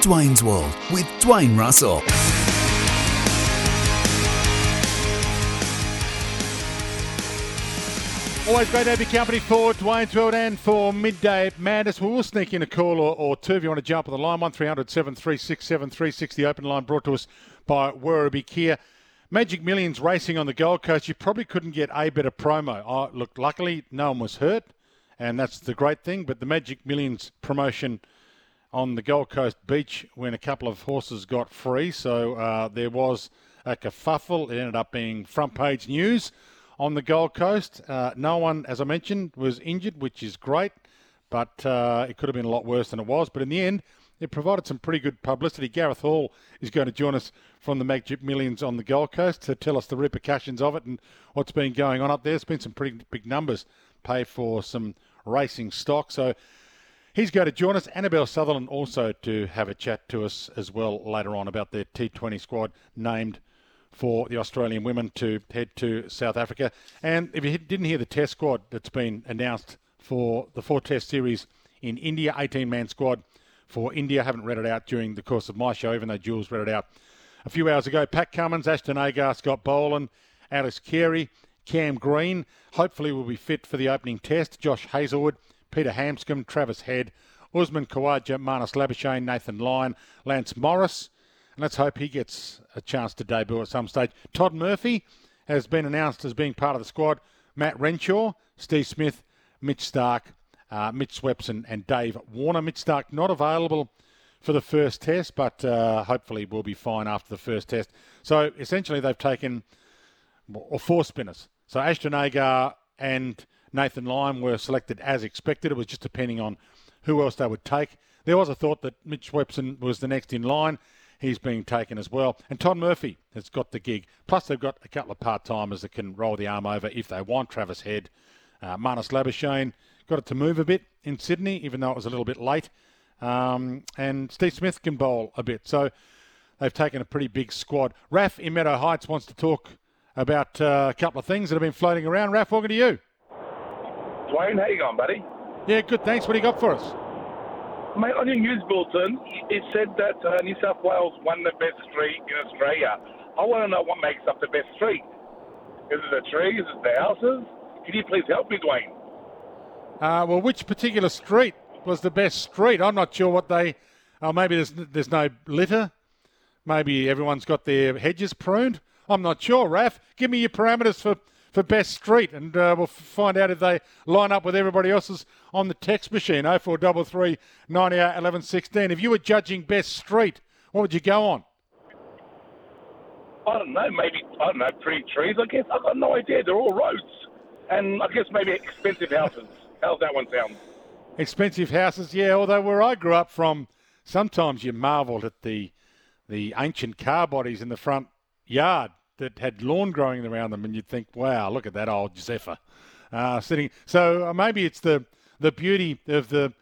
Dwayne's World with Dwayne Russell. Always great to have your company for Dwayne's World and for Midday Madness. We'll sneak in a call or two if you want to jump on the line. 1300 736 736, the open line brought to us by Werribee Kia. Magic Millions racing on the Gold Coast. You probably couldn't get a better promo. Look, luckily no one was hurt, and that's the great thing, but the Magic Millions promotion on the Gold Coast beach when a couple of horses got free. So there was a kerfuffle. It ended up being front page news on the Gold Coast. No one, as I mentioned, was injured, which is great, but it could have been a lot worse than it was. But in the end, it provided some pretty good publicity. Gareth Hall is going to join us from the Magic Millions on the Gold Coast to tell us the repercussions of it and what's been going on up there. It's been some pretty big numbers paid for some racing stock. So he's going to join us. Annabel Sutherland also to have a chat to us as well later on about their T20 squad named for the Australian women to head to South Africa. And if you didn't hear the test squad that's been announced for the four test series in India, 18-man squad for India. I haven't read it out during the course of my show, even though Jules read it out a few hours ago. Pat Cummins, Ashton Agar, Scott Boland, Alice Carey, Cam Green, hopefully will be fit for the opening test. Josh Hazelwood, Peter Hamscom, Travis Head, Usman Khawaja, Marnus Labuschagne, Nathan Lyon, Lance Morris. And let's hope he gets a chance to debut at some stage. Todd Murphy has been announced as being part of the squad. Matt Renshaw, Steve Smith, Mitch Starc, Mitch Swepson and Dave Warner. Mitch Starc not available for the first test, but hopefully will be fine after the first test. So essentially they've taken four spinners. So Ashton Agar and Nathan Lyon were selected as expected. It was just depending on who else they would take. There was a thought that Mitch Swepson was the next in line. He's being taken as well. And Todd Murphy has got the gig. Plus, they've got a couple of part-timers that can roll the arm over if they want. Travis Head, Marnus Labuschagne got it to move a bit in Sydney, even though it was a little bit late. And Steve Smith can bowl a bit. So they've taken a pretty big squad. Raf in Meadow Heights wants to talk about a couple of things that have been floating around. Raf, welcome to you. Dwayne, how you going, buddy? Yeah, good, thanks. What do you got for us? Mate, on your news bulletin, it said that New South Wales won the best street in Australia. I want to know what makes up the best street. Is it the trees? Is it the houses? Can you please help me, Dwayne? Well, which particular street was the best street? I'm not sure what they... Oh, maybe there's no litter. Maybe everyone's got their hedges pruned. I'm not sure, Raf. Give me your parameters for best street, and we'll find out if they line up with everybody else's on the text machine, 0433 98 11 16. If you were judging best street, what would you go on? I don't know, maybe, pretty trees, I guess. I've got no idea, they're all roads. And I guess maybe expensive houses. How's that one sound? Expensive houses, yeah, although where I grew up from, sometimes you marvelled at the ancient car bodies in the front yard that had lawn growing around them, and you'd think, wow, look at that old Zephyr sitting. So maybe it's the beauty of the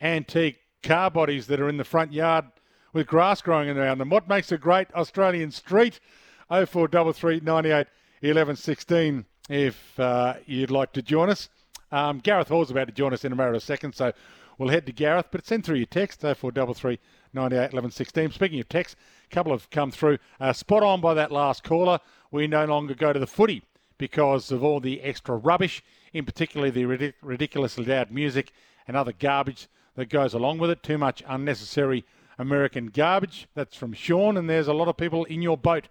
antique car bodies that are in the front yard with grass growing around them. What makes a great Australian street? 0433 98 11 16 if you'd like to join us. Gareth Hall's about to join us in a matter of seconds, so we'll head to Gareth, but send through your text, 0433 98 11 16. Speaking of text, a couple have come through. Spot on by that last caller. We no longer go to the footy because of all the extra rubbish, in particular the ridiculously loud music and other garbage that goes along with it. Too much unnecessary American garbage. That's from Sean, and there's a lot of people in your boat,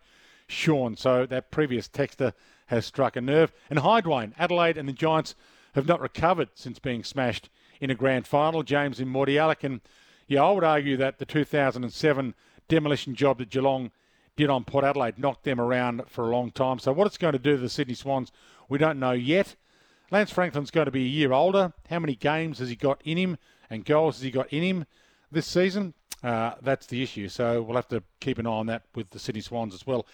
Sean. So that previous texter has struck a nerve. And hi, Dwayne. Adelaide and the Giants have not recovered since being smashed in a grand final. James in Mordialloc, and yeah, I would argue that the 2007 demolition job that Geelong did on Port Adelaide knocked them around for a long time. So what it's going to do to the Sydney Swans, we don't know yet. Lance Franklin's going to be a year older. How many games has he got in him and goals has he got in him this season? That's the issue. So we'll have to keep an eye on that with the Sydney Swans as well.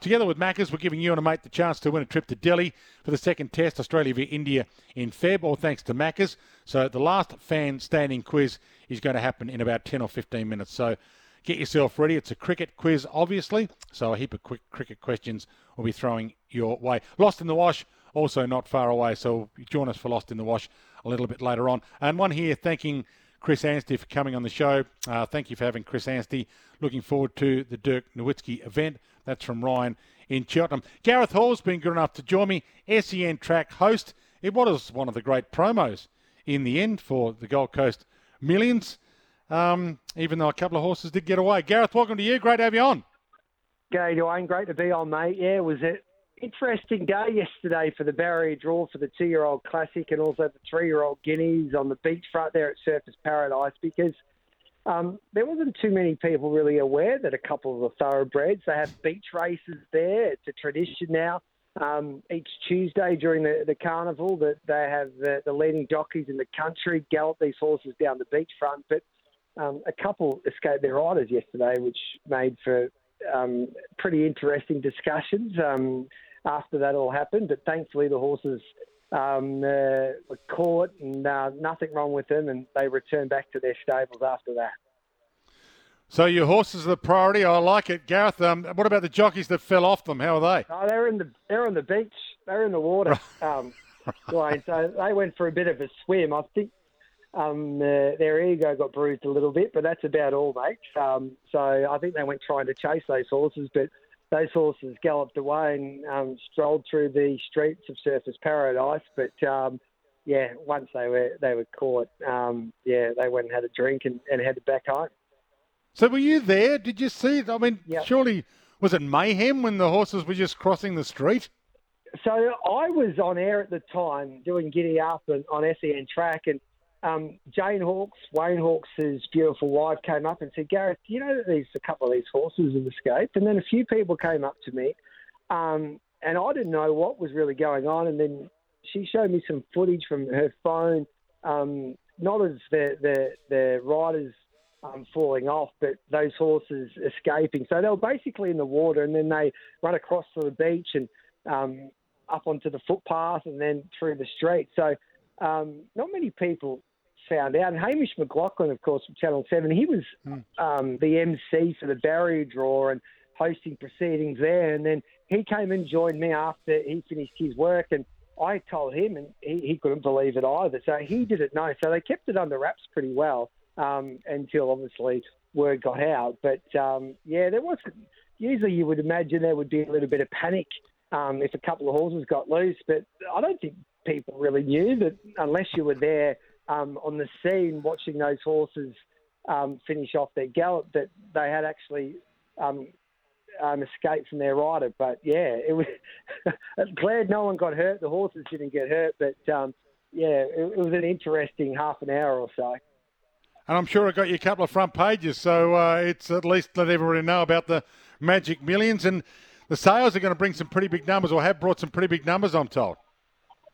Together with Macca's, we're giving you and a mate the chance to win a trip to Delhi for the second test, Australia v India in Feb, all thanks to Macca's. So the last fan standing quiz is going to happen in about 10 or 15 minutes. So get yourself ready. It's a cricket quiz, obviously. So a heap of quick cricket questions we'll be throwing your way. Lost in the Wash, also not far away. So join us for Lost in the Wash a little bit later on. And one here thanking Chris Anstey for coming on the show. Thank you for having Chris Anstey. Looking forward to the Dirk Nowitzki event. That's from Ryan in Cheltenham. Gareth Hall's been good enough to join me, SEN track host. It was one of the great promos in the end for the Gold Coast Millions, even though a couple of horses did get away. Gareth, welcome to you. Great to have you on. G'day, Dwayne. Great to be on, mate. Yeah, it was an interesting day yesterday for the barrier draw for the 2-year-old Classic and also the 3-year-old Guineas on the beachfront there at Surfers Paradise, because there wasn't too many people really aware that a couple of the thoroughbreds, they have beach races there. It's a tradition now. Each Tuesday during the carnival, that they have the leading jockeys in the country gallop these horses down the beachfront. But a couple escaped their riders yesterday, which made for pretty interesting discussions after that all happened. But thankfully the horses were caught and nothing wrong with them, and they returned back to their stables after that. So your horses are the priority. I like it, Gareth. What about the jockeys that fell off them? How are they? Oh, they're on the beach. They're in the water. Right. So they went for a bit of a swim. I think their ego got bruised a little bit, but that's about all, mate. So I think they went trying to chase those horses, but those horses galloped away and strolled through the streets of Surfers Paradise. But once they were caught, they went and had a drink and headed back home. So were you there? Did you see it? I mean, yep. Surely, was it mayhem when the horses were just crossing the street? So I was on air at the time doing Giddy Up and on SEN track, and Jane Hawkes, Wayne Hawkes' beautiful wife, came up and said, Gareth, do you know that a couple of these horses have escaped? And then a few people came up to me, and I didn't know what was really going on. And then she showed me some footage from her phone, not as the riders falling off, but those horses escaping. So they were basically in the water, and then they run across to the beach and up onto the footpath and then through the street. So not many people found out. And Hamish McLaughlin, of course, from Channel 7, he was the MC for the barrier draw and hosting proceedings there. And then he came and joined me after he finished his work, and I told him, and he couldn't believe it either. So he didn't know. So they kept it under wraps pretty well until, obviously, word got out. But, there was usually you would imagine there would be a little bit of panic if a couple of horses got loose. But I don't think people really knew that unless you were there on the scene watching those horses finish off their gallop, that they had actually escaped from their rider. But yeah, it was glad no one got hurt. The horses didn't get hurt, but it was an interesting half an hour or so. And I'm sure I got you a couple of front pages, so it's at least let everybody know about the Magic Millions, and the sales are going to bring some pretty big numbers, or have brought some pretty big numbers, I'm told.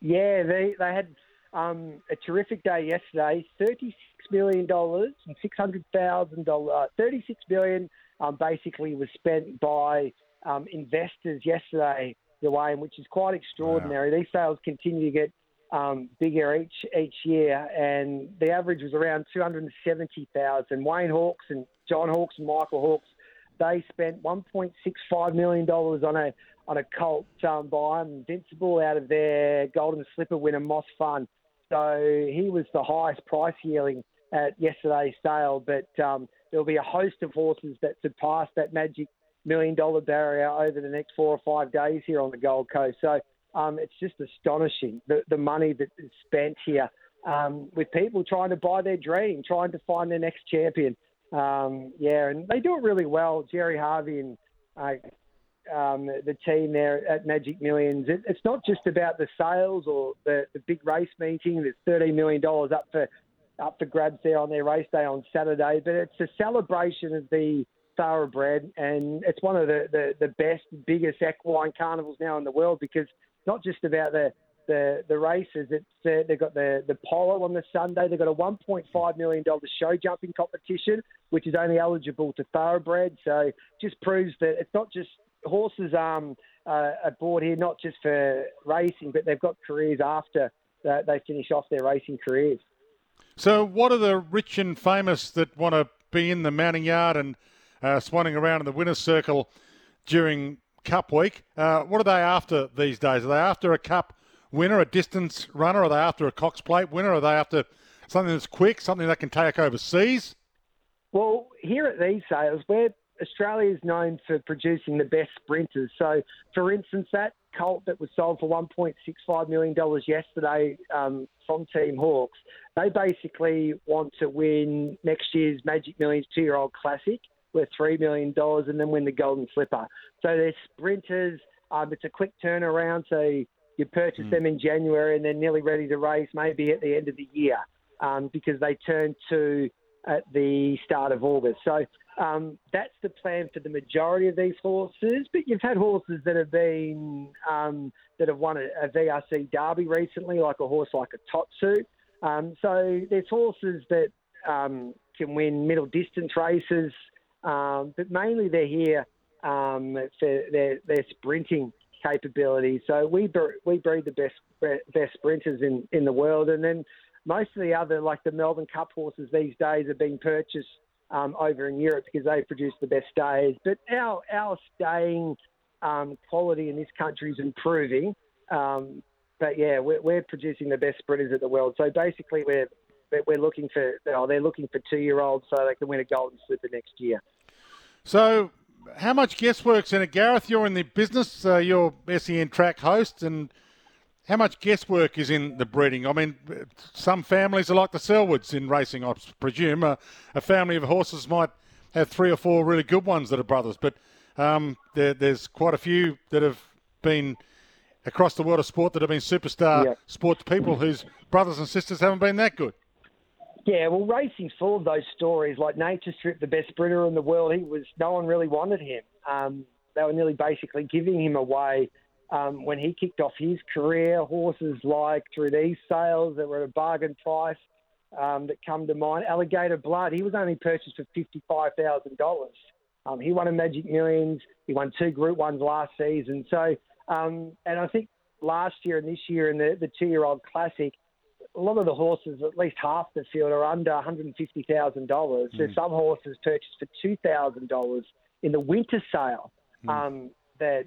Yeah, they had a terrific day yesterday. $36 million and $600,000. $36 billion basically was spent by investors yesterday, Dwayne, which is quite extraordinary. Wow. These sales continue to get bigger each year, and the average was around 270,000. Wayne Hawkes and John Hawkes and Michael Hawks, they spent $1.65 million on a colt by Invincible out of their Golden Slipper winner, Moss Fund. So he was the highest price yearling at yesterday's sale, but there'll be a host of horses that surpass that Magic $1 million barrier over the next 4 or 5 days here on the Gold Coast. So it's just astonishing, the money that is spent here with people trying to buy their dream, trying to find their next champion. And they do it really well. Jerry Harvey and the team there at Magic Millions. It's not just about the sales or the big race meeting. There's $13 million up for grabs there on their race day on Saturday. But it's a celebration of the thoroughbred, and it's one of the best, biggest equine carnivals now in the world, because it's not just about the the races. It's they've got the polo on the Sunday. They've got a $1.5 million show jumping competition, which is only eligible to thoroughbreds. So just proves that it's not just horses aboard here, not just for racing, but they've got careers after they finish off their racing careers. So what are the rich and famous that want to be in the mounting yard and swanning around in the winner's circle during Cup Week? What are they after these days? Are they after a Cup winner, a distance runner? Are they after a Cox Plate winner? Are they after something that's quick, something that can take overseas? Well, here at these sales, Australia is known for producing the best sprinters. So, for instance, that colt that was sold for $1.65 million yesterday from Team Hawks, they basically want to win next year's Magic Millions two-year-old classic worth $3 million and then win the Golden Slipper. So they're sprinters. It's a quick turnaround. So you purchase them in January and they're nearly ready to race maybe at the end of the year because they turn two at the start of August. So that's the plan for the majority of these horses. But you've had horses that have been that have won a VRC derby recently, like a horse like a Totsu. So there's horses that can win middle distance races, but mainly they're here for their sprinting capability. So we breed the best sprinters in the world, and then most of the other, like the Melbourne Cup horses these days, are being purchased over in Europe because they produce the best stays. But our staying quality in this country is improving. But yeah, we're producing the best sprinters in the world. So basically, we're looking for they're looking for 2-year-olds so they can win a Golden Slipper next year. So how much guesswork's in it, Gareth? You're in the business. You're SEN track host and. How much guesswork is in the breeding? I mean, some families are like the Selwoods in racing, I presume. A family of horses might have 3 or 4 really good ones that are brothers, but there's quite a few that have been across the world of sport that have been superstar sports people whose brothers and sisters haven't been that good. Yeah, well, racing's full of those stories. Like Nature Strip, the best sprinter in the world, no one really wanted him. They were nearly basically giving him away. When he kicked off his career, horses like through these sales that were at a bargain price that come to mind. Alligator Blood, he was only purchased for $55,000. He won a Magic Millions. He won 2 Group 1s last season. So, and I think last year and this year in the two-year-old classic, a lot of the horses, at least half the field, are under $150,000. There's some horses purchased for $2,000 in the winter sale that...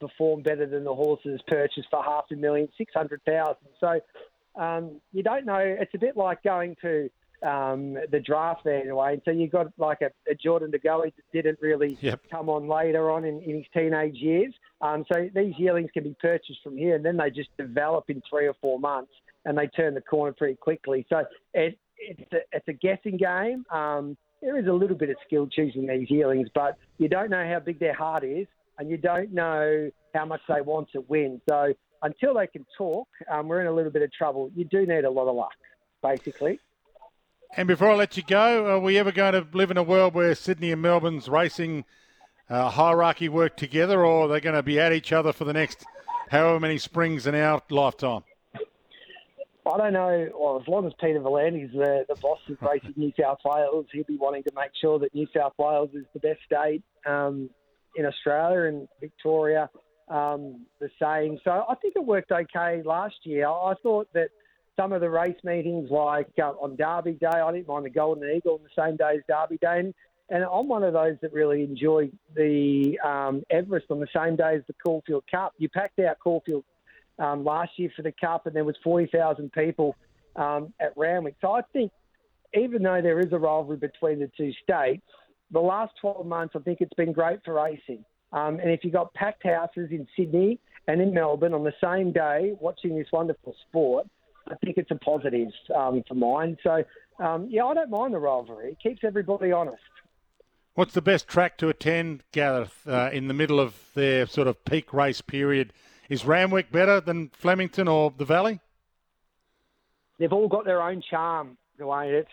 perform better than the horses purchased for $600,000. So you don't know. It's a bit like going to the draft there in a way. So you got like a Jordan De Goey that didn't really come on later on in his teenage years. So these yearlings can be purchased from here, and then they just develop in 3 or 4 months, and they turn the corner pretty quickly. So it's a guessing game. There is a little bit of skill choosing these yearlings, but you don't know how big their heart is. And you don't know how much they want to win. So until they can talk, we're in a little bit of trouble. You do need a lot of luck, basically. And before I let you go, are we ever going to live in a world where Sydney and Melbourne's racing hierarchy work together, or are they going to be at each other for the next however many springs in our lifetime? I don't know. Well, as long as Peter Valandi's the boss of Racing New South Wales, he'll be wanting to make sure that New South Wales is the best state in Australia and Victoria, the same. So I think it worked okay last year. I thought that some of the race meetings, like on Derby Day, I didn't mind the Golden Eagle on the same day as Derby Day. And I'm one of those that really enjoyed the Everest on the same day as the Caulfield Cup. You packed out Caulfield last year for the Cup, and there was 40,000 people at Randwick. So I think even though there is a rivalry between the two states, the last 12 months, I think it's been great for racing. And if you've got packed houses in Sydney and in Melbourne on the same day watching this wonderful sport, I think it's a positive for mine. So, yeah, I don't mind the rivalry. It keeps everybody honest. What's the best track to attend, Gareth, in the middle of their sort of peak race period? Is Randwick better than Flemington or the Valley? They've all got their own charm, Dwayne. It's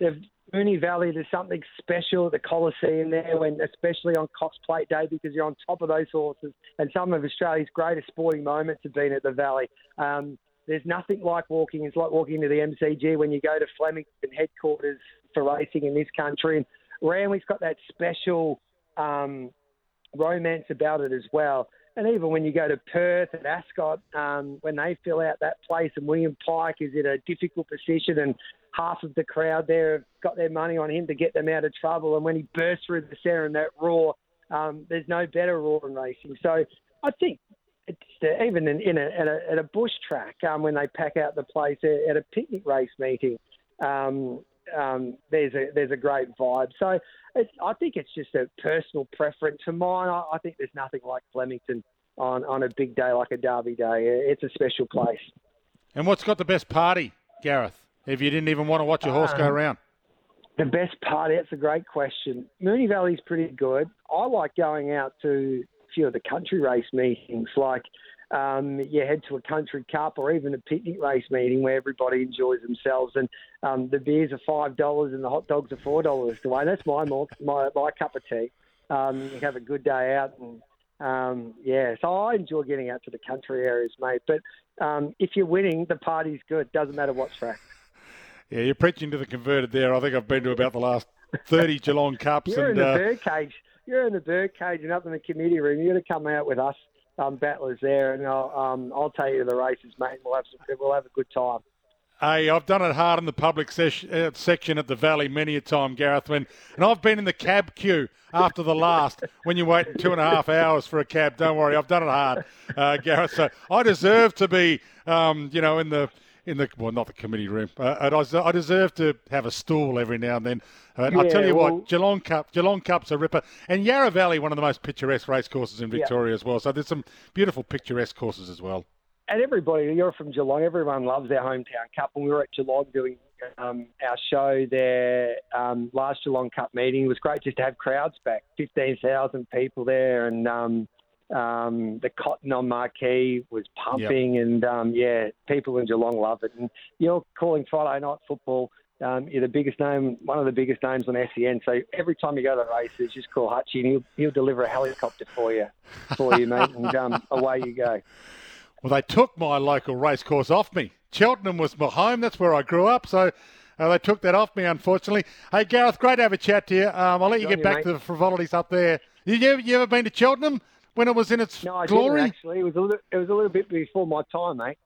The Moonee Valley, there's something special at the Coliseum there, when, especially on Cox Plate Day, because you're on top of those horses. And some of Australia's greatest sporting moments have been at the Valley. There's nothing like walking. It's like walking to the MCG when you go to Flemington headquarters for racing in this country. And Ramley's got that special romance about it as well. And even when you go to Perth and Ascot, when they fill out that place, and William Pike is in a difficult position, and half of the crowd there have got their money on him to get them out of trouble. And when he bursts through the centre and that roar, there's no better roar in racing. So I think it's, even at a bush track, when they pack out the place at a picnic race meeting, there's a great vibe. So I think it's just a personal preference. For mine, I think there's nothing like Flemington on a big day like a Derby Day. It's a special place. And what's got the best party, Gareth, if you didn't even want to watch a horse go around? The best party, that's a great question. Moonee Valley's pretty good. I like going out to a few of the country race meetings, like you head to a country cup or even a picnic race meeting where everybody enjoys themselves, and the beers are $5 and the hot dogs are $4. Dwayne, that's my cup of tea. You have a good day out, and so I enjoy getting out to the country areas, mate. But if you're winning, the party's good. Doesn't matter what track. Yeah, you're preaching to the converted there. I think I've been to about the last 30 Geelong Cups. You're in the birdcage and up in the committee room. You're going to come out with us battlers there, and I'll take you to the races, mate. We'll have a good time. Hey, I've done it hard in the public section at the Valley many a time, Gareth. And I've been in the cab queue after the last when you're waiting 2.5 hours for a cab. Don't worry, I've done it hard, Gareth. So I deserve to be, not the committee room. I deserve to have a stool every now and then. I'll tell you what, Geelong Cup's a ripper. And Yarra Valley, one of the most picturesque racecourses in Victoria as well. So there's some beautiful picturesque courses as well. And everybody, you're from Geelong, everyone loves our hometown cup. When we were at Geelong doing our show there, last Geelong Cup meeting, it was great just to have crowds back, 15,000 people there, and the Cotton on Marquee was pumping, and people in Geelong love it. And you're calling Friday night football, you're the biggest name, one of the biggest names on SEN. So every time you go to the races, just call Hutchie, and he'll deliver a helicopter for you, mate, and away you go. Well, they took my local racecourse off me. Cheltenham was my home. That's where I grew up. So they took that off me, unfortunately. Hey, Gareth, great to have a chat to you. I'll let you get back, mate, to the frivolities up there. You ever been to Cheltenham when it was in its glory? No, I didn't, actually. It was a little bit before my time, mate,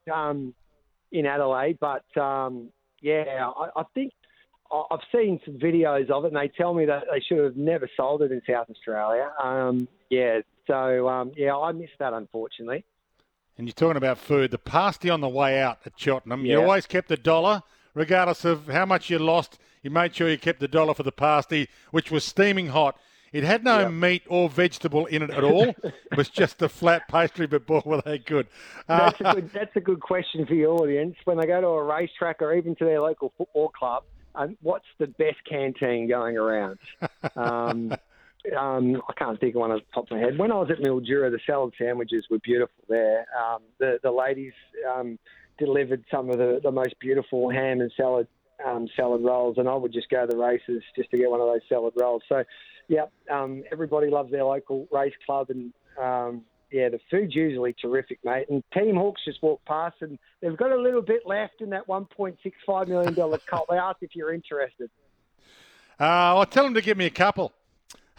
in Adelaide. But, I think I've seen some videos of it, and they tell me that they should have never sold it in South Australia. I missed that, unfortunately. And you're talking about food. The pasty on the way out at Cheltenham, you always kept $1, regardless of how much you lost. You made sure you kept $1 for the pasty, which was steaming hot. It had no meat or vegetable in it at all. It was just a flat pastry, but boy, were they good. That's a good question for your audience. When they go to a racetrack or even to their local football club, what's the best canteen going around? I can't think of one off the top of my head. When I was at Mildura, the salad sandwiches were beautiful there. The ladies delivered some of the most beautiful ham and salad rolls, and I would just go to the races just to get one of those salad rolls. So, everybody loves their local race club, and the food's usually terrific, mate. And Team Hawks just walked past, and they've got a little bit left in that $1.65 million cup. They asked if you're interested. I'll tell them to give me a couple.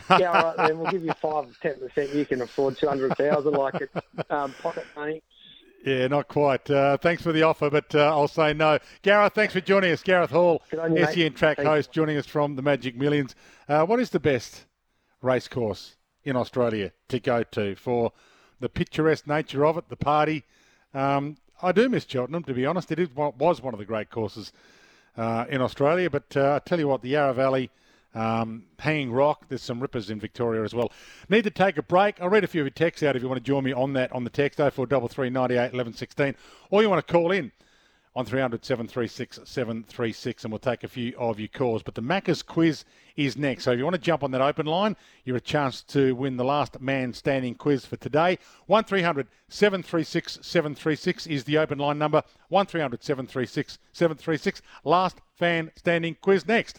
Yeah, all right, then we'll give you 5 or 10%. You can afford 200,000 like it's pocket money. Yeah, not quite. Thanks for the offer, but I'll say no. Gareth, thanks for joining us. Gareth Hall, SEN track host, joining us from the Magic Millions. What is the best racecourse in Australia to go to for the picturesque nature of it, the party? I do miss Cheltenham, to be honest. It was one of the great courses in Australia, but I tell you what, the Yarra Valley, Hanging Rock, there's some rippers in Victoria as well. Need to take a break. I'll read a few of your texts out if you want to join me on that on the text, 0433 98 1116, or you want to call in on 300 736 736, and we'll take a few of your calls. But the Macca's quiz is next, so if you want to jump on that open line, you're a chance to win the last man standing quiz for today. 1300 736 736 is the open line number. 1300 736 736, last fan standing quiz next.